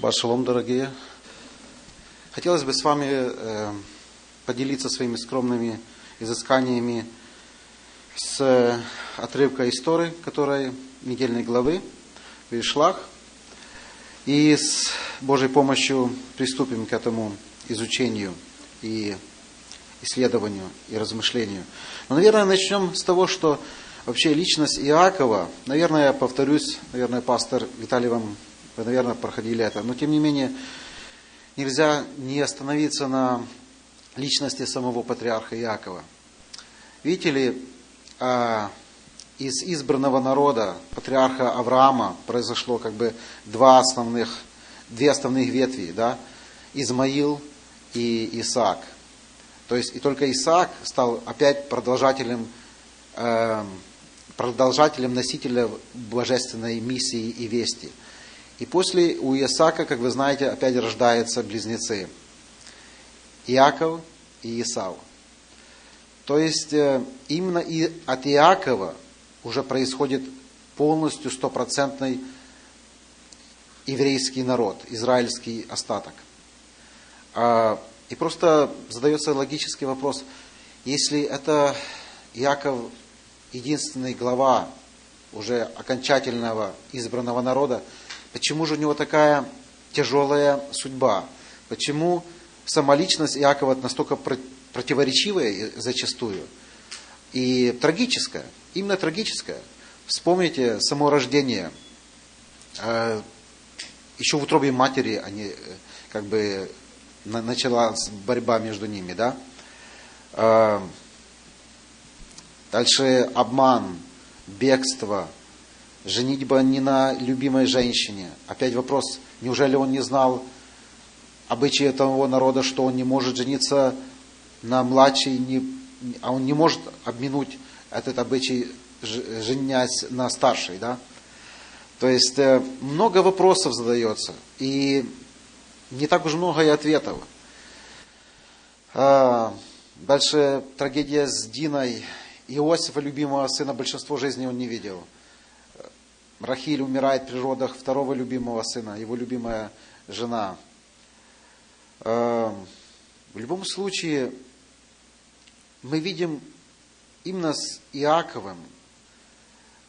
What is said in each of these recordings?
Шаббат шалом, дорогие. Хотелось бы с вами поделиться своими скромными изысканиями с отрывка из Торы, которая недельной главы в Ишлах. И с Божьей помощью приступим к этому изучению и исследованию и размышлению. Но, наверное, начнем с того, что вообще личность Иакова, наверное, я повторюсь, пастор Виталий вам, вы, проходили это, но тем не менее нельзя не остановиться на личности самого патриарха Иакова. Видите ли, из избранного народа патриарха Авраама произошло как бы две основных ветви, да? Измаил и Исаак. То есть и только Исаак стал опять продолжателем носителя божественной миссии и вести. И после у Исаака, как вы знаете, опять рождаются близнецы Иаков и Исав. То есть именно и от Иакова уже происходит полностью стопроцентный еврейский народ, израильский остаток. И просто задается логический вопрос, если это Иаков единственный глава уже окончательного избранного народа, почему же у него такая тяжелая судьба? Почему сама личность Иакова настолько противоречивая зачастую и трагическая? Именно трагическая. Вспомните само рождение. Еще в утробе матери они, как бы началась борьба между ними. Да? Дальше обман, бегство, женитьба не на любимой женщине. Опять вопрос, неужели он не знал обычаи этого народа, что он не может жениться на младшей, а он не может обминуть этот обычай, женясь на старшей. Да? То есть много вопросов задается, и не так уж много и ответов. Дальше трагедия с Диной. Иосифа, любимого сына, большинство жизни он не видел. Рахиль умирает при родах второго любимого сына, его любимая жена. В любом случае, мы видим именно с Иаковым,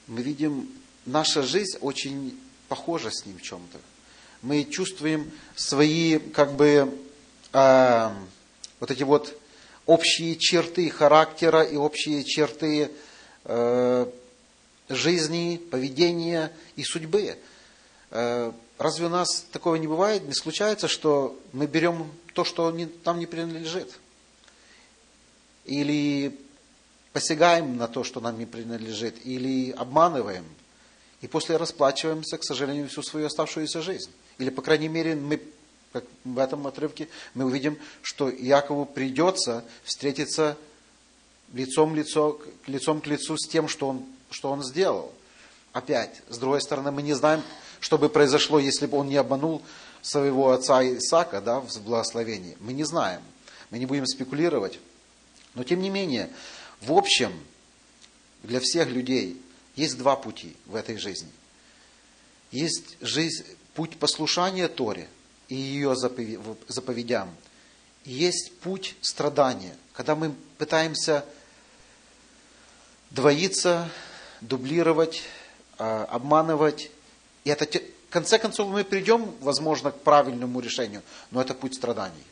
мы видим, наша жизнь очень похожа с ним в чем-то. Мы чувствуем свои, как бы, вот эти вот общие черты характера и общие черты жизни, поведения и судьбы. Разве у нас такого не бывает? Не случается, что мы берем то, что нам не принадлежит? Или посягаем на то, что нам не принадлежит? Или обманываем? И после расплачиваемся, к сожалению, всю свою оставшуюся жизнь. Или, по крайней мере, мы, как в этом отрывке, мы увидим, что Иакову придется встретиться лицом к лицу с тем, что он сделал. Опять, с другой стороны, мы не знаем, что бы произошло, если бы он не обманул своего отца Исаака, да, в благословении. Мы не знаем, мы не будем спекулировать. Но тем не менее, в общем, для всех людей есть два пути в этой жизни. Есть жизнь, путь послушания Торе и ее заповедям. Есть путь страдания, когда мы пытаемся двоиться, дублировать, обманывать. И это, в конце концов, мы придем, возможно, к правильному решению, но это путь страданий.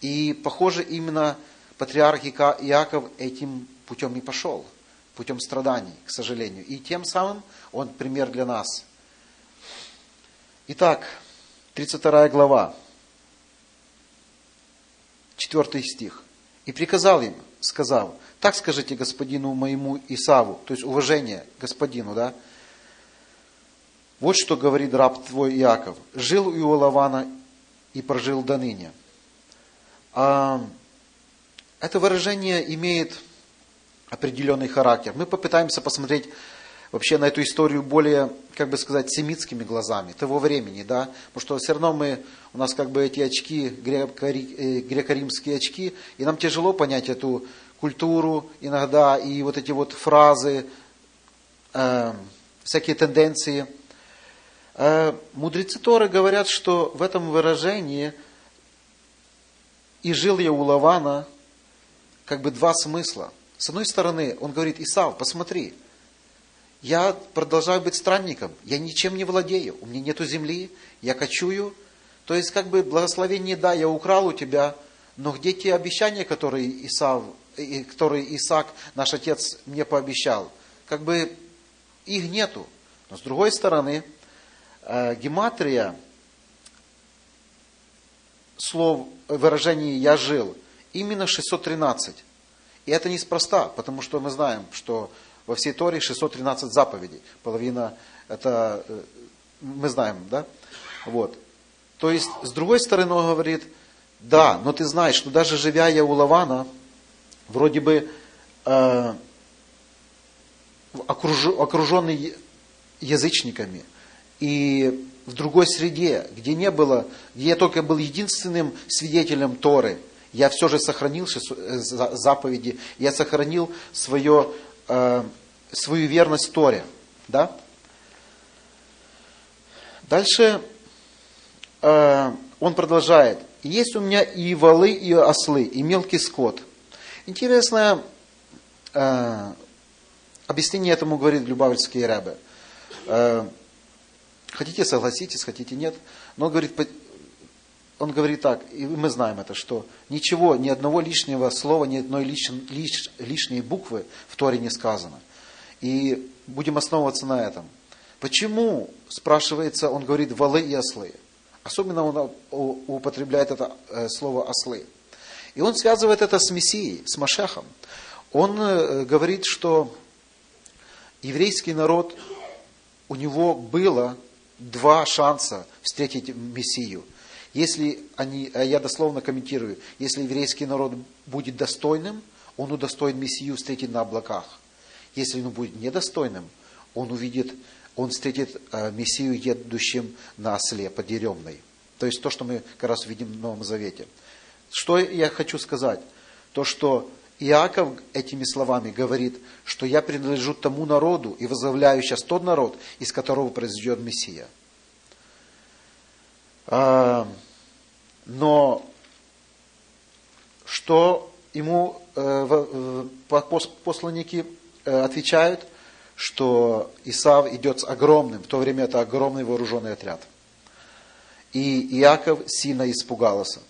И, похоже, именно патриарх Иаков этим путем и пошел, путем страданий, к сожалению. И тем самым он пример для нас. Итак, 32 глава, 4 стих. «И приказал им, сказав, так скажите господину моему Исаву», то есть уважение господину, да? «Вот что говорит раб твой Иаков, жил у Лавана и прожил до ныне». Это выражение имеет определенный характер. Мы попытаемся посмотреть вообще на эту историю более, как бы сказать, семитскими глазами того времени, да, потому что все равно у нас как бы эти очки, греко-римские очки, и нам тяжело понять эту культуру иногда, и вот эти вот фразы, всякие тенденции. Мудрецы Торы говорят, что в этом выражении «и жил я у Лавана» как бы два смысла. С одной стороны, он говорит: «Исав, посмотри, я продолжаю быть странником, я ничем не владею, у меня нету земли, я кочую». То есть, как бы благословение, да, я украл у тебя, но где те обещания, которые Исаак, наш отец, мне пообещал? Как бы их нету. Но с другой стороны, гематрия слов, выражений «я жил» именно 613. И это неспроста, потому что мы знаем, что во всей Торе 613 заповедей. Половина это мы знаем, да? Вот. То есть, с другой стороны, он говорит: да, но ты знаешь, что даже живя я у Лавана, вроде бы окруженный язычниками, и в другой среде, где я только был единственным свидетелем Торы, я все же сохранил заповеди, я сохранил свою верность Торе. Да? Дальше он продолжает. «Есть у меня и волы, и ослы, и мелкий скот». Интересное объяснение этому говорит Любавичский ребе. Хотите, согласитесь, хотите, нет. Но он говорит так, и мы знаем это, что ничего, ни одного лишнего слова, ни одной лишней буквы в Торе не сказано. И будем основываться на этом. Почему, спрашивается, он говорит «волы и ослы»? Особенно он употребляет это слово «ослы». И он связывает это с Мессией, с Машехом. Он говорит, что еврейский народ, у него было два шанса встретить Мессию. Если я дословно комментирую, если еврейский народ будет достойным, он удостоит Мессию встретить на облаках. Если он будет недостойным, он встретит Мессию, едущим на осле, под еремной. То есть то, что мы как раз видим в Новом Завете. Что я хочу сказать? То, что Иаков этими словами говорит, что я принадлежу тому народу и возглавляю сейчас тот народ, из которого произойдет Мессия. Но что ему посланники отвечают? Что Исав идет с огромным, в то время это огромный вооруженный отряд. И Иаков сильно испугался.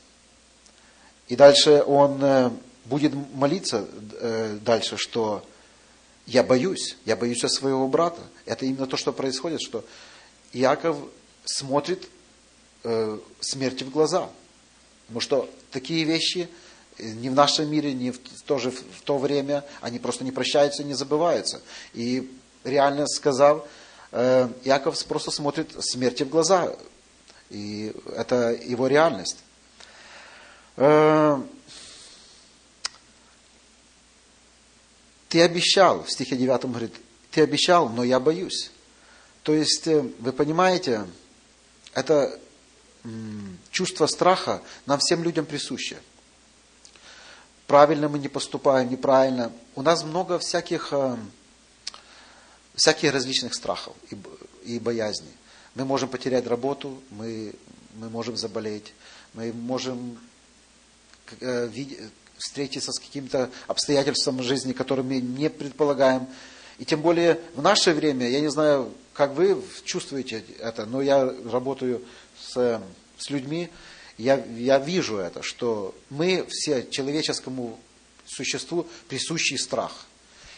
И дальше он будет молиться дальше, что я боюсь своего брата. Это именно то, что происходит, что Иаков смотрит смерти в глаза. Потому что такие вещи ни в нашем мире, ни в то время, они просто не прощаются, не забываются. И реально сказав, Иаков просто смотрит смерти в глаза. И это его реальность. «Ты обещал», в стихе 9 говорит, «ты обещал, но я боюсь». То есть, вы понимаете, это чувство страха нам всем людям присуще. Правильно мы не поступаем, неправильно. У нас много всяких различных страхов и боязней. Мы можем потерять работу, мы можем заболеть, мы можем встретиться с каким-то обстоятельством жизни, которые мы не предполагаем. И тем более в наше время, я не знаю, как вы чувствуете это, но я работаю с людьми, я вижу это, что мы все человеческому существу присущий страх.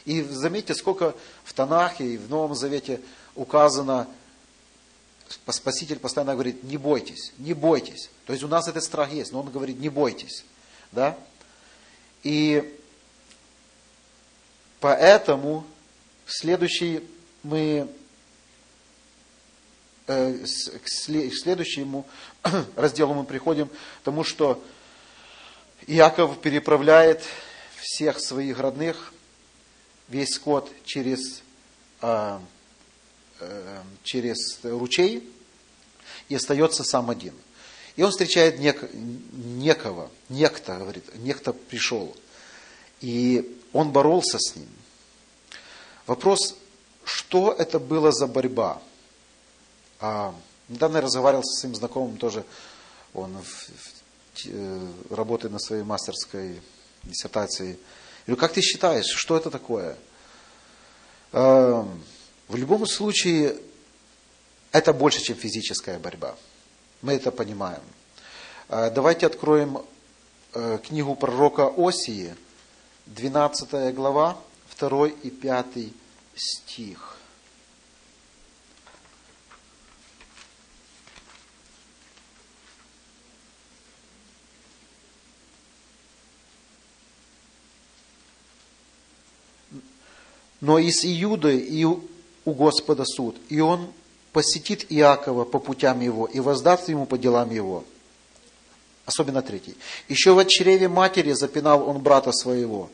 И заметьте, сколько в Танахе и в Новом Завете указано, Спаситель постоянно говорит: не бойтесь, не бойтесь. То есть у нас этот страх есть, но он говорит: не бойтесь. Да? И поэтому к следующему разделу мы приходим, потому что Иаков переправляет всех своих родных, весь скот через ручей, и остается сам один. И он встречает некто, говорит, некто пришел. И он боролся с ним. Вопрос, что это было за борьба? Недавно я разговаривал с своим знакомым тоже. Он работает на своей мастерской диссертации. Я говорю, как ты считаешь, что это такое? В любом случае, это больше, чем физическая борьба. Мы это понимаем. Давайте откроем книгу пророка Осии, 12 глава, 2 и 5 стих. Но и с Иудой и у Господа суд, и он посетит Иакова по путям его, и воздаст ему по делам его. Особенно 3. Еще в чреве матери запинал он брата своего,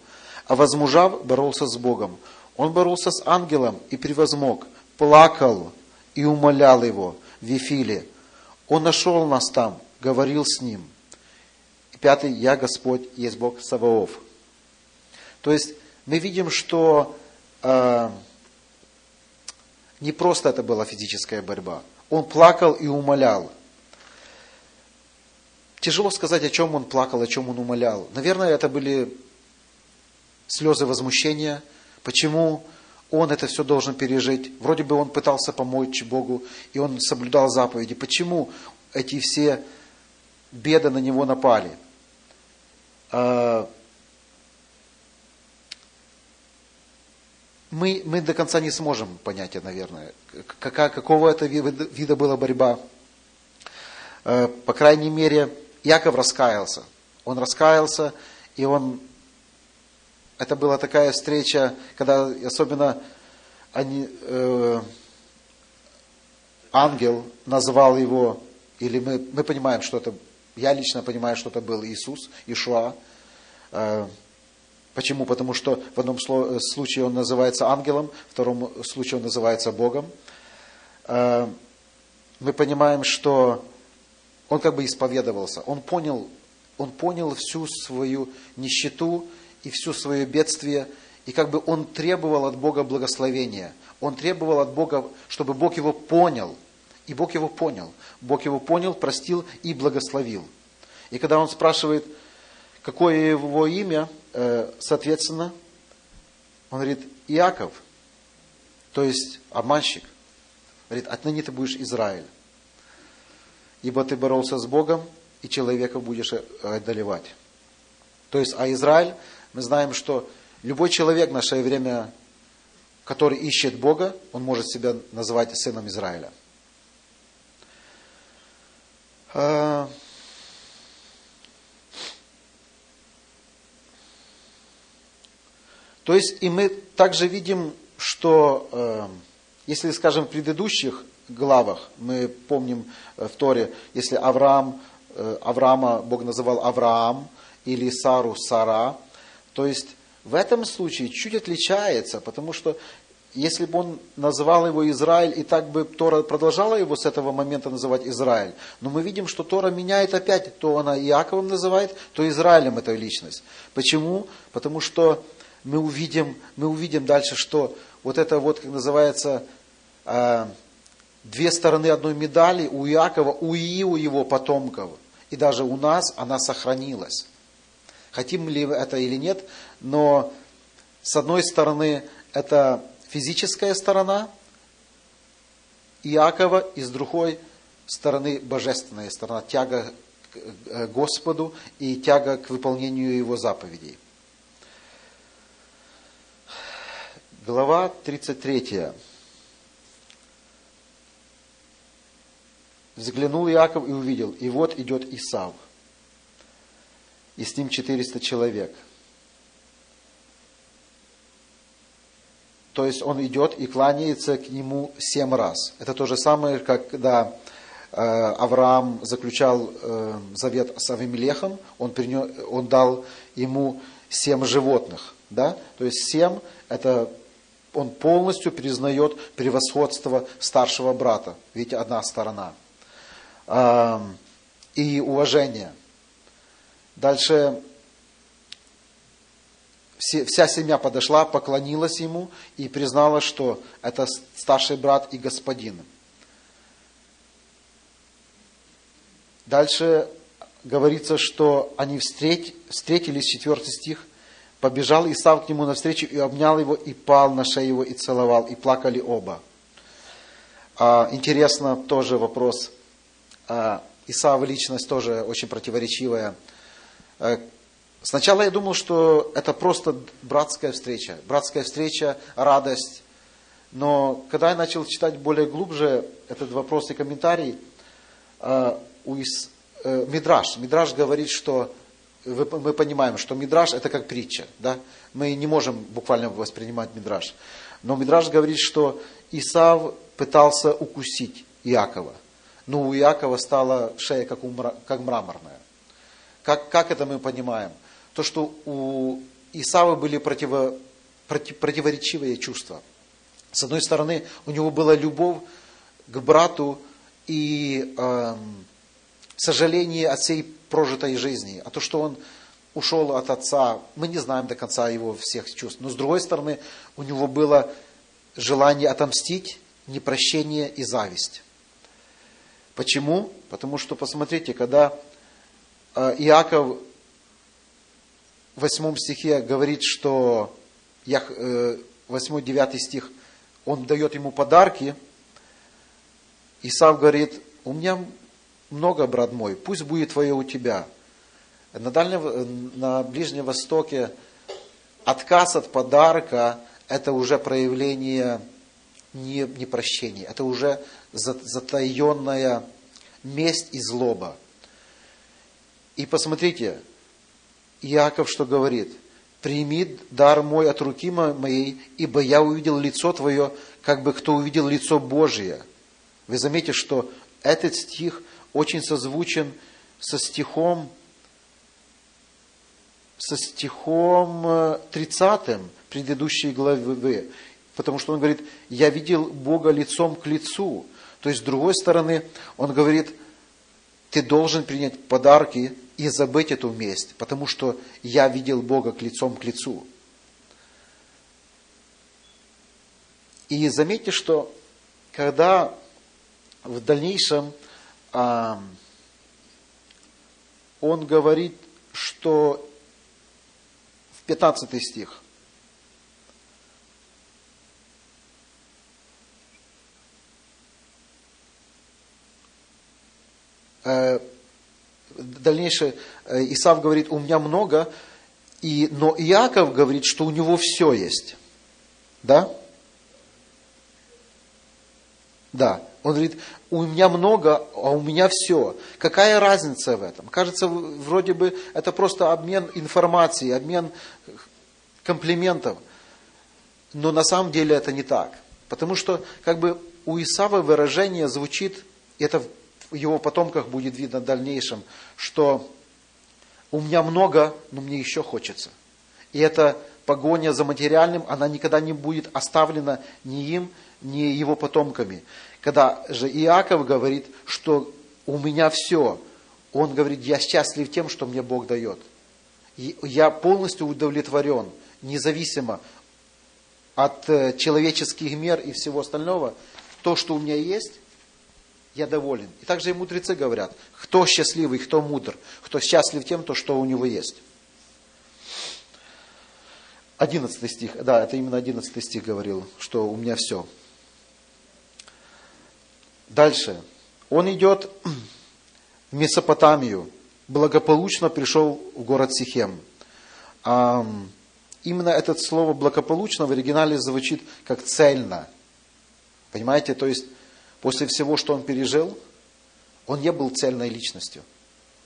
а возмужав боролся с Богом. Он боролся с ангелом и превозмог, плакал и умолял его в Вифиле. Он нашел нас там, говорил с ним. 5. Я Господь, есть Бог Саваоф. То есть, мы видим, что не просто это была физическая борьба. Он плакал и умолял. Тяжело сказать, о чем он плакал, о чем он умолял. Наверное, это были слезы возмущения. Почему он это все должен пережить? Вроде бы он пытался помочь Богу, и он соблюдал заповеди. Почему эти все беды на него напали? Мы до конца не сможем понять, наверное, какого это вида была борьба. По крайней мере, Иаков раскаялся. Он раскаялся, и он... Это была такая встреча, когда особенно ангел назвал его, или мы понимаем, что это... Я лично понимаю, что это был Иисус, Ишуа. Почему? Потому что в одном случае он называется ангелом, в втором случае он называется Богом. Мы понимаем, что он как бы исповедовался. Он понял всю свою нищету и всю свое бедствие. И как бы он требовал от Бога благословения. Он требовал от Бога, чтобы Бог его понял. И Бог его понял. Бог его понял, простил и благословил. И когда он спрашивает, какое его имя, соответственно, он говорит, Иаков, то есть обманщик. Говорит, отныне ты будешь Израиль, ибо ты боролся с Богом, и человека будешь одолевать. То есть, а Израиль, мы знаем, что любой человек в наше время, который ищет Бога, он может себя называть сыном Израиля. То есть, и мы также видим, что, если, скажем, в предыдущих главах, мы помним в Торе, если Авраама Бог называл Авраам, или Сару Сара, то есть, в этом случае чуть отличается, потому что, если бы он называл его Израиль, и так бы Тора продолжала его с этого момента называть Израиль, но мы видим, что Тора меняет опять, то она Иаковом называет, то Израилем эту личность. Почему? Потому что мы увидим дальше, что вот это вот, как называется, две стороны одной медали у Иакова, у его потомков. И даже у нас она сохранилась. Хотим ли это или нет, но с одной стороны это физическая сторона Иакова, и с другой стороны божественная сторона, тяга к Господу и тяга к выполнению Его заповедей. Глава 33. Взглянул Иаков и увидел, и вот идет Исав, и с ним 400 человек. То есть он идет и кланяется к нему 7 раз. Это то же самое, как когда Авраам заключал завет с Авимелехом, он дал ему 7 животных. Да? То есть 7 это... Он полностью признает превосходство старшего брата. Ведь одна сторона. И уважение. Дальше вся семья подошла, поклонилась ему и признала, что это старший брат и господин. Дальше говорится, что они встретились, 4 стих. Побежал Исав к нему навстречу и обнял его, и пал на шею его, и целовал, и плакали оба. Интересно тоже вопрос. Исава личность тоже очень противоречивая. Сначала я думал, что это просто братская встреча, радость. Но когда я начал читать более глубже этот вопрос и комментарий, Мидраш говорит, что мы понимаем, что Мидраш это как притча, да? Мы не можем буквально воспринимать Мидраш. Но Мидраш говорит, что Исав пытался укусить Иакова. Но у Иакова стала шея как мраморная. Как это мы понимаем? То, что у Исава были противоречивые чувства. С одной стороны, у него была любовь к брату и сожаление от всей прожитой жизни, а то, что он ушел от отца, мы не знаем до конца его всех чувств. Но с другой стороны, у него было желание отомстить, непрощение и зависть. Почему? Потому что, посмотрите, когда Иаков в 8 стихе говорит, что 8-9 стих, он дает ему подарки, Исав говорит, у меня много, брат мой, пусть будет твое у тебя. На Ближнем Востоке отказ от подарка – это уже проявление непрощения, это уже затаенная месть и злоба. И посмотрите, Иаков что говорит? «Прими дар мой от руки моей, ибо я увидел лицо твое, как бы кто увидел лицо Божие». Вы заметите, что этот стих очень созвучен со стихом 30 предыдущей главы, потому что он говорит, я видел Бога лицом к лицу. То есть, с другой стороны, он говорит, ты должен принять подарки и забыть эту месть, потому что я видел Бога лицом к лицу. И заметьте, что когда в дальнейшем он говорит, что в 15 стих, дальнейшее Исав говорит, у меня много, но Иаков говорит, что у него все есть. Да? Да. Он говорит, у меня много, а у меня все. Какая разница в этом? Кажется, вроде бы это просто обмен информацией, обмен комплиментов. Но на самом деле это не так. Потому что как бы у Исава выражение звучит, и это в его потомках будет видно в дальнейшем, что у меня много, но мне еще хочется. И эта погоня за материальным, она никогда не будет оставлена ни им, ни его потомками. Когда же Иаков говорит, что у меня все, он говорит, я счастлив тем, что мне Бог дает. И я полностью удовлетворен, независимо от человеческих мер и всего остального. То, что у меня есть, я доволен. И также и мудрецы говорят, кто счастливый, кто мудр, кто счастлив тем, что у него есть. 11 стих, да, это именно 11 стих говорил, что у меня все. Дальше. Он идет в Месопотамию, благополучно пришел в город Сихем. Именно это слово «благополучно» в оригинале звучит как «цельно». Понимаете, то есть после всего, что он пережил, он не был цельной личностью.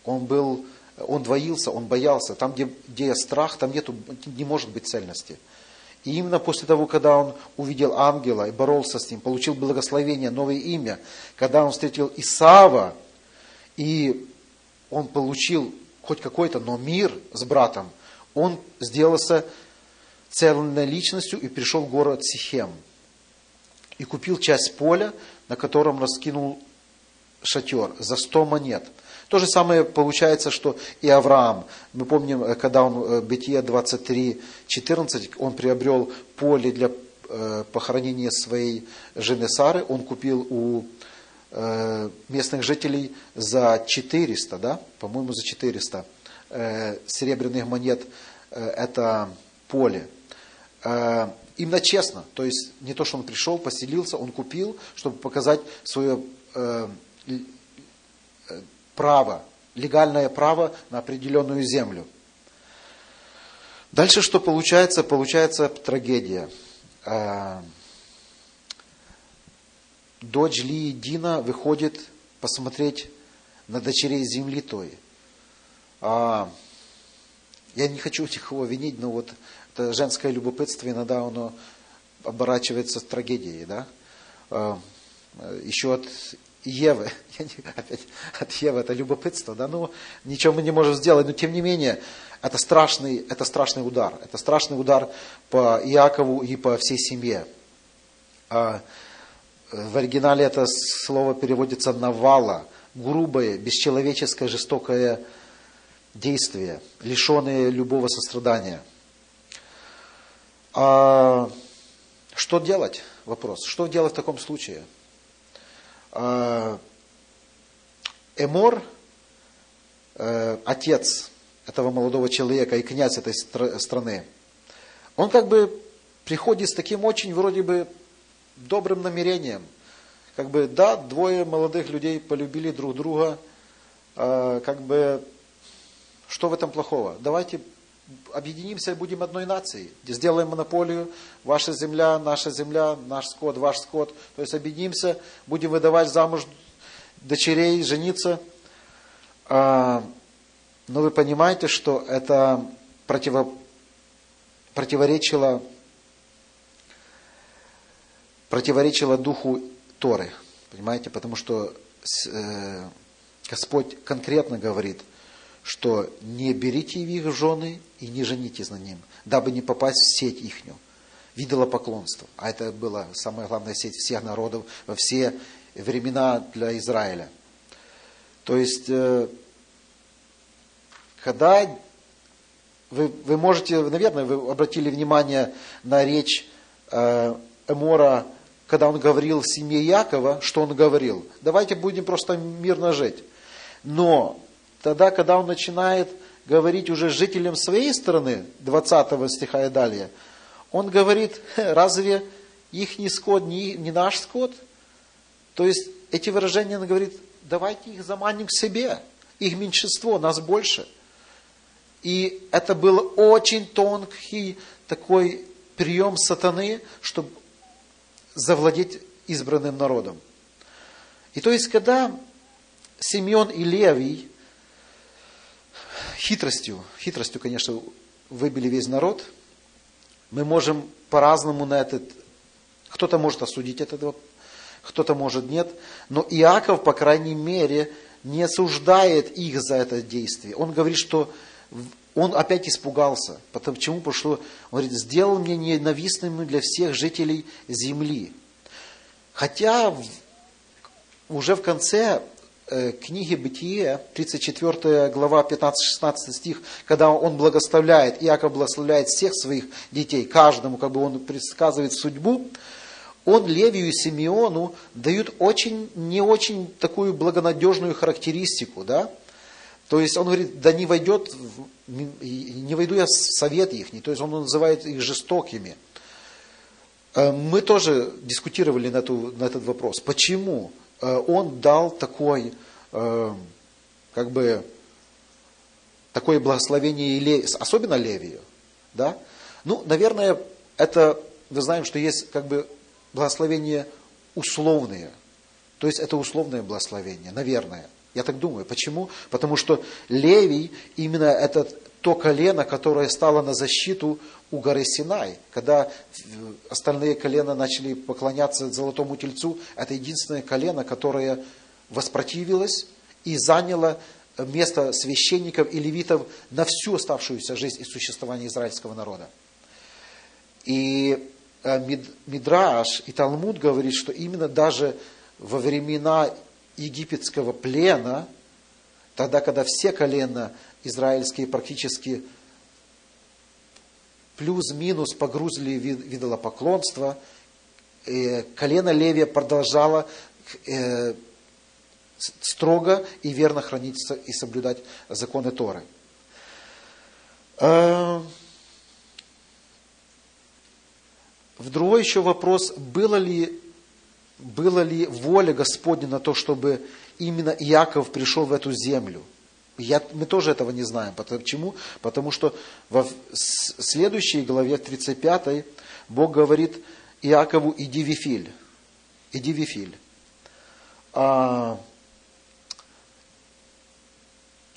Он двоился, он боялся. Там, где страх, там не может быть цельности. И именно после того, когда он увидел ангела и боролся с ним, получил благословение, новое имя, когда он встретил Исава, и он получил хоть какой-то, но мир с братом, он сделался цельной личностью и пришел в город Сихем. И купил часть поля, на котором раскинул шатер за 100 монет. То же самое получается, что и Авраам. Мы помним, когда он Бытие 23:14, он приобрел поле для похоронения своей жены Сары, он купил у местных жителей за 400, да, по-моему, за 400 серебряных монет это поле. Именно честно, то есть не то, что он пришел, поселился, он купил, чтобы показать свое право, легальное право на определенную землю. Дальше что получается? Получается трагедия. Дочь Ли Дина выходит посмотреть на дочерей земли той. Я не хочу никого винить, но вот это женское любопытство, иногда оно оборачивается трагедией. Да? Еще от Евы, опять от Евы это любопытство, да? Ну, ничего мы не можем сделать, но тем не менее, это страшный удар. Это страшный удар по Иакову и по всей семье. В оригинале это слово переводится «навала», грубое, бесчеловеческое, жестокое действие, лишенное любого сострадания. А что делать? Вопрос. Что делать в таком случае? Эмор, отец этого молодого человека и князь этой страны, он как бы приходит с таким очень вроде бы добрым намерением. Как бы, да, двое молодых людей полюбили друг друга. Как бы, что в этом плохого? Давайте объединимся и будем одной нацией. Сделаем монополию. Ваша земля, наша земля, наш скот, ваш скот. То есть объединимся, будем выдавать замуж дочерей, жениться. Но вы понимаете, что это противоречило духу Торы, понимаете, потому что Господь конкретно говорит, что не берите их в жены и не женитесь на ним, дабы не попасть в сеть ихнюю, идолопоклонство. А это была самая главная сеть всех народов во все времена для Израиля. То есть, когда вы можете, наверное, вы обратили внимание на речь Эмора, когда он говорил семье Якова, что он говорил? Давайте будем просто мирно жить. Но тогда, когда он начинает говорить уже жителям своей страны, 20 стиха и далее, он говорит, разве их не скот, не наш скот? То есть, эти выражения он говорит, давайте их заманим к себе. Их меньшинство, нас больше. И это был очень тонкий такой прием сатаны, чтобы завладеть избранным народом. И то есть, когда Симеон и Левий хитростью, конечно, выбили весь народ, мы можем по-разному на этот... Кто-то может осудить этого, кто-то может нет, но Иаков, по крайней мере, не осуждает их за это действие. Он говорит, что он опять испугался. Почему? Потому что он говорит, сделал меня ненавистным для всех жителей земли. Хотя уже в конце книги Бытия, 34 глава, 15-16 стих, когда он благословляет, Иаков благословляет всех своих детей, каждому, как бы он предсказывает судьбу, он Левию и Симеону дают очень, не очень такую благонадежную характеристику, да? То есть, он говорит, да не войду я в совет их. То есть, он называет их жестокими. Мы тоже дискутировали на этот вопрос. Почему он дал такое благословение, особенно Левию? Да? Ну, наверное, это, мы знаем, что есть как бы благословения условные. То есть, это условное благословение, наверное. Я так думаю. Почему? Потому что Левий, именно это то колено, которое стало на защиту у горы Синай. Когда остальные колена начали поклоняться золотому тельцу, это единственное колено, которое воспротивилось и заняло место священников и левитов на всю оставшуюся жизнь и существование израильского народа. И Мидраш и Талмуд говорит, что именно даже во времена египетского плена, тогда, когда все колена израильские практически плюс-минус погрузили в идолопоклонство, колено Левия продолжало строго и верно хранить и соблюдать законы Торы. Другой еще вопрос, была ли воля Господня на то, чтобы именно Иаков пришел в эту землю? Мы тоже этого не знаем. Почему? Потому что в следующей главе, 35-й, Бог говорит Иакову: «Иди в Вифиль». «Иди в Вифиль».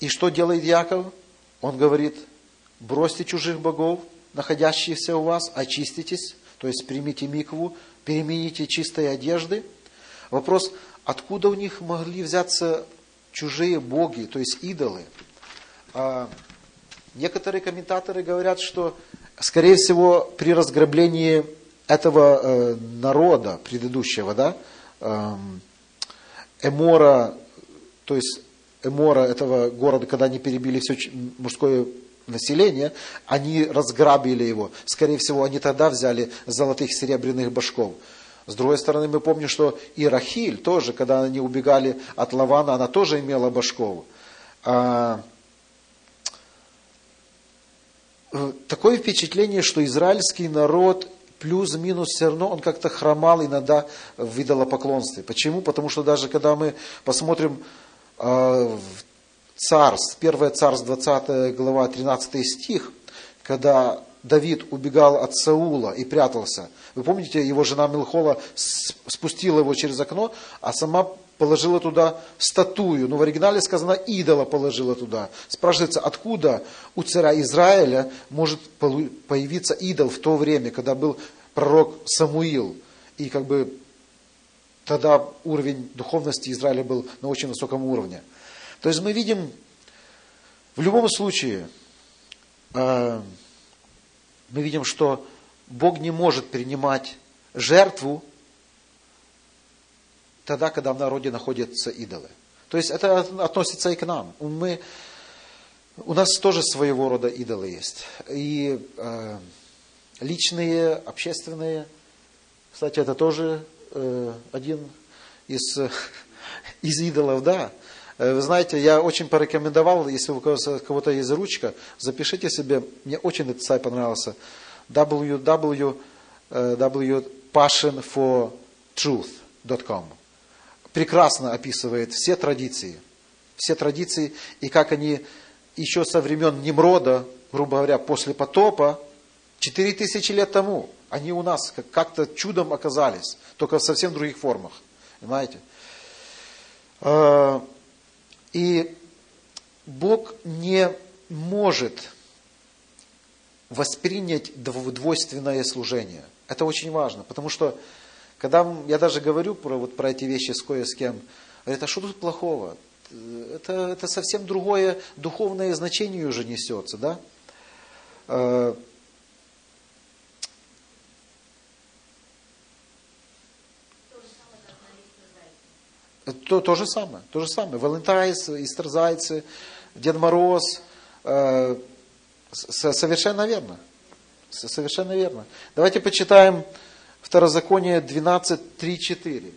И что делает Иаков? Он говорит: «Бросьте чужих богов, находящихся у вас, очиститесь». То есть примите микву, перемените чистые одежды. Вопрос, откуда у них могли взяться чужие боги, то есть идолы? Некоторые комментаторы говорят, что, скорее всего, при разграблении этого народа предыдущего, да, Эмора, то есть Эмора, этого города, когда они перебили все мужское население, они разграбили его. Скорее всего, они тогда взяли золотых, серебряных башков. С другой стороны, мы помним, что и Рахиль тоже, когда они убегали от Лавана, она тоже имела башков. Такое впечатление, что израильский народ плюс-минус все равно, он как-то хромал иногда в идолопоклонстве. Почему? Потому что даже когда мы посмотрим Царств, 1 Царств, 20 глава, 13 стих, когда Давид убегал от Саула и прятался. Вы помните, его жена Милхола спустила его через окно, а сама положила туда статую. Но в оригинале сказано, идола положила туда. Спрашивается, откуда у царя Израиля может появиться идол в то время, когда был пророк Самуил. И как бы тогда уровень духовности Израиля был на очень высоком уровне. То есть мы видим, в любом случае, мы видим, что Бог не может принимать жертву тогда, когда в народе находятся идолы. То есть это относится и к нам. У нас тоже своего рода идолы есть. И личные, общественные. Кстати, это тоже один из идолов, да. Вы знаете, я очень порекомендовал, если у кого-то есть ручка, запишите себе, мне очень этот сайт понравился, www.passionfortruth.com. Прекрасно описывает все традиции, и как они еще со времен Нимрода, грубо говоря, после потопа, 4000 лет тому, они у нас как-то чудом оказались, только в совсем других формах, понимаете. И Бог не может воспринять двойственное служение. Это очень важно, потому что, когда я даже говорю про эти вещи с кое-с кем, говорят, а что тут плохого? Это совсем другое духовное значение уже несется, да? То же самое. Валентайцы, истерзайцы, Дед Мороз. Совершенно верно. Давайте почитаем Второзаконие 12:3-4.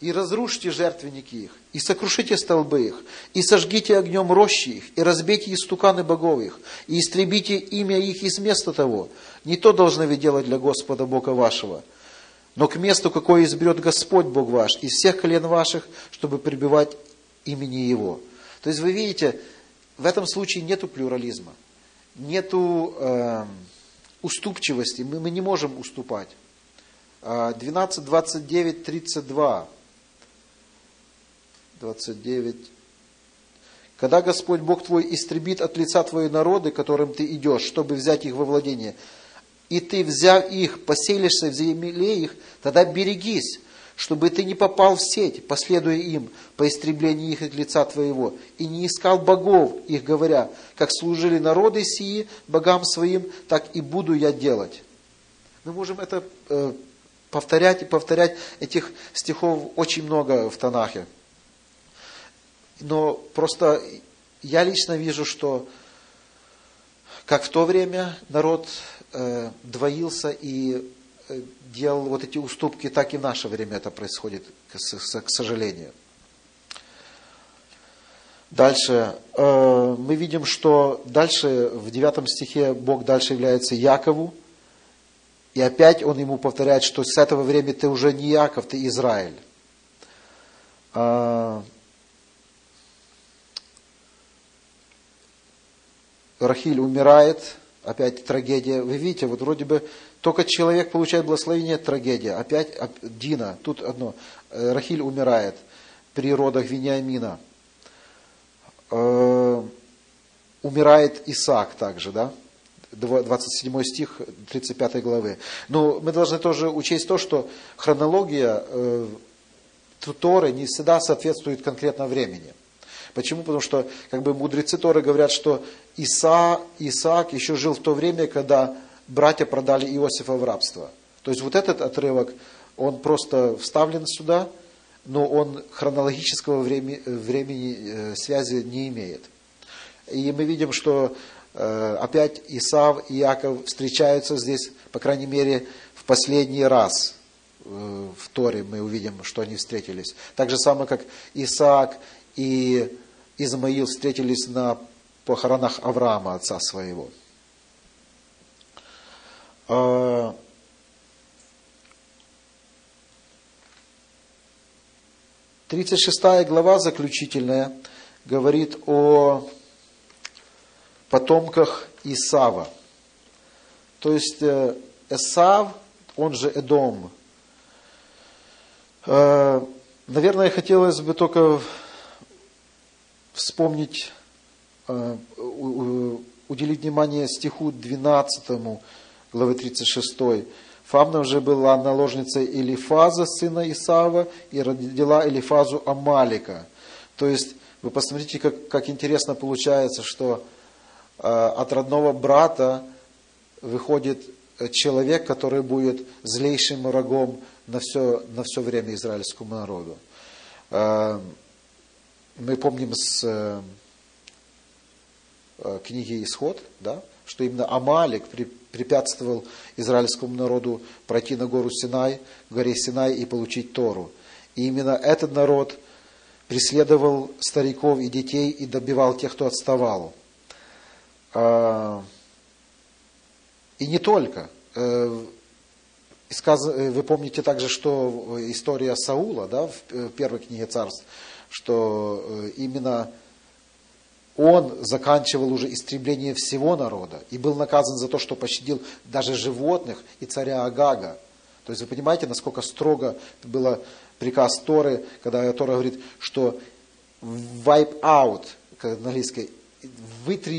«И разрушите жертвенники их, и сокрушите столбы их, и сожгите огнем рощи их, и разбейте истуканы богов их, и истребите имя их из места того. Не то должны вы делать для Господа Бога вашего, но к месту, какое изберет Господь Бог ваш, из всех колен ваших, чтобы пребывать имени Его». То есть вы видите, в этом случае нету плюрализма, нету уступчивости, мы не можем уступать. 12:29-32. 29. «Когда Господь Бог твой истребит от лица твои народы, которым ты идешь, чтобы взять их во владение, и ты, взяв их, поселишься в земле их, тогда берегись, чтобы ты не попал в сеть, последуя им по истреблению их от лица твоего, и не искал богов их, говоря, как служили народы сии богам своим, так и буду я делать». Мы можем это повторять и повторять. Этих стихов очень много в Танахе. Но просто я лично вижу, что как в то время народ двоился и делал вот эти уступки, так и в наше время это происходит, к сожалению. Дальше. Мы видим, что дальше в 9 стихе Бог дальше является Якову. И опять он ему повторяет, что с этого времени ты уже не Яков, ты Израиль. Рахиль умирает, опять трагедия. Вы видите, вот вроде бы только человек получает благословение, трагедия. Опять Дина, тут одно. Рахиль умирает при родах Вениамина. Умирает Исаак также, да? 27 стих 35 главы. Но мы должны тоже учесть то, что хронология Торы не всегда соответствует конкретно времени. Почему? Потому что как бы мудрецы Торы говорят, что Исаак еще жил в то время, когда братья продали Иосифа в рабство. То есть вот этот отрывок, он просто вставлен сюда, но он хронологического времени связи не имеет. И мы видим, что опять Исав и Иаков встречаются здесь, по крайней мере, в последний раз. В Торе мы увидим, что они встретились. Так же самое, как Исаак и Измаил встретились на похоронах Авраама, отца своего. Тридцать 36 глава заключительная говорит о потомках Исава. То есть Эсав, он же Эдом. Наверное, хотелось бы только вспомнить, уделить внимание стиху 12 главы 36. Фамна же была наложницей Элифаза, сына Исава, и родила Элифазу Амалика. То есть, вы посмотрите, как интересно получается, что от родного брата выходит человек, который будет злейшим врагом на все время израильскому народу. Мы помним с книги «Исход», да, что именно Амалик препятствовал израильскому народу пройти на горе Синай и получить Тору. И именно этот народ преследовал стариков и детей и добивал тех, кто отставал. И не только. Вы помните также, что история Саула, да, в первой книге Царств, что именно он заканчивал уже истребление всего народа и был наказан за то, что пощадил даже животных и царя Агага. То есть вы понимаете, насколько строго был приказ Торы, когда Тора говорит, что wipe out, как на английском, вытри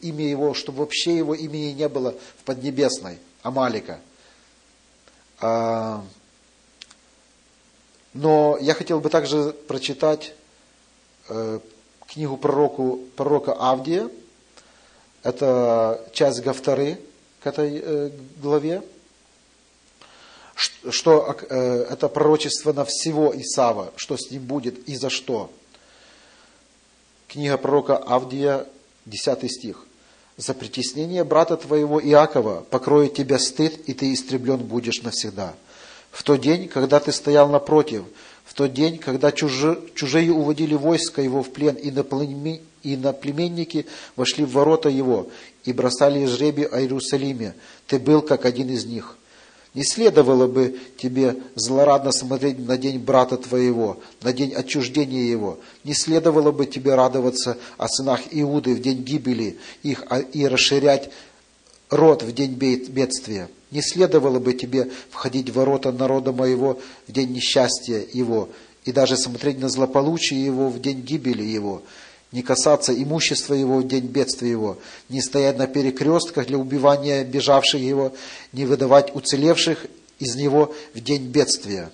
имя его, чтобы вообще его имени не было в Поднебесной, Амалика. Но я хотел бы также прочитать книгу пророка Авдия. Это часть Гафтары к этой главе. Что это пророчество на всего Исава, что с ним будет и за что. Книга пророка Авдия, 10 стих. «За притеснение брата твоего Иакова покроет тебя стыд, и ты истреблен будешь навсегда. В тот день, когда ты стоял напротив, в тот день, когда чужие уводили войско его в плен, и наплеменники вошли в ворота его и бросали жребий о Иерусалиме, ты был как один из них. Не следовало бы тебе злорадно смотреть на день брата твоего, на день отчуждения его. Не следовало бы тебе радоваться о сынах Иуды в день гибели их и расширять род в день бедствия. Не следовало бы тебе входить в ворота народа моего в день несчастья его и даже смотреть на злополучие его в день гибели его». Не касаться имущества его в день бедствия его, не стоять на перекрестках для убивания бежавших его, не выдавать уцелевших из него в день бедствия.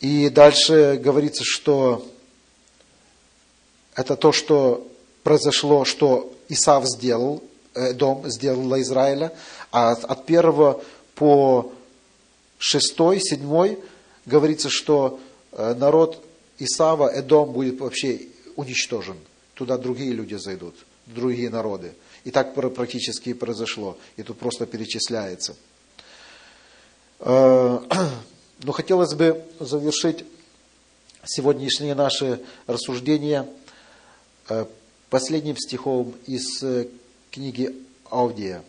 И дальше говорится, что это то, что произошло, что Исав сделал, Эдом сделал для Израиля, а от 1 по 6, 7 говорится, что народ Исава, Эдом будет вообще уничтожен. Туда другие люди зайдут, другие народы. И так практически и произошло. И тут просто перечисляется. Но хотелось бы завершить сегодняшние наши рассуждения последним стихом из книги Авдия.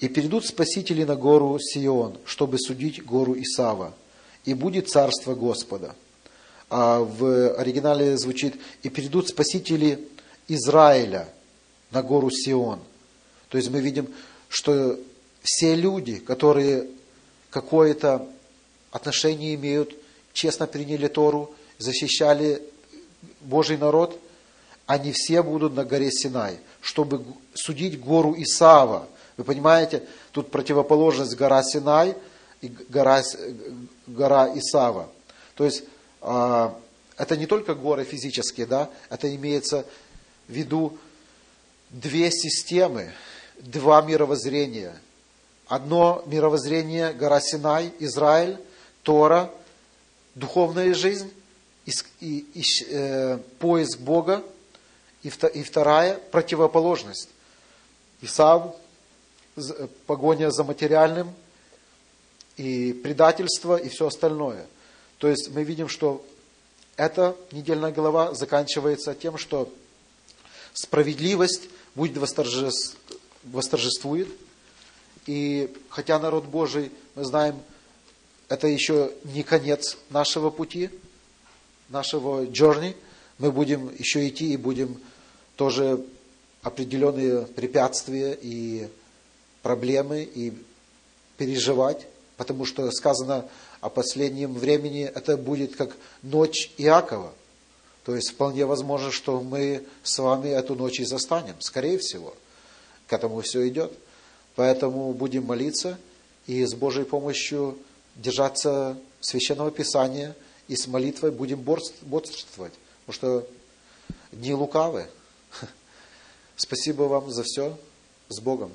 «И перейдут спасители на гору Сион, чтобы судить гору Исава, и будет царство Господа». А в оригинале звучит: «И перейдут спасители Израиля на гору Сион». То есть мы видим, что все люди, которые какое-то отношение имеют, честно приняли Тору, защищали Божий народ, они все будут на горе Синай, чтобы судить гору Исава. Вы понимаете, тут противоположность гора Синай и гора Исава. То есть это не только горы физические, да, это имеется в виду две системы, два мировоззрения. Одно мировоззрение — гора Синай, Израиль, Тора, духовная жизнь, поиск Бога, и вторая противоположность. Исав, погоня за материальным, и предательство, и все остальное. То есть мы видим, что эта недельная глава заканчивается тем, что справедливость будет восторжествует. И хотя народ Божий, мы знаем, это еще не конец нашего пути, нашего journey. Мы будем еще идти и будем тоже определенные препятствия и проблемы и переживать, потому что сказано о последнем времени, это будет как ночь Иакова. То есть вполне возможно, что мы с вами эту ночь и застанем, скорее всего. К этому все идет. Поэтому будем молиться и с Божьей помощью держаться Священного Писания, и с молитвой будем бодрствовать, потому что дни лукавы. Спасибо вам за все. С Богом!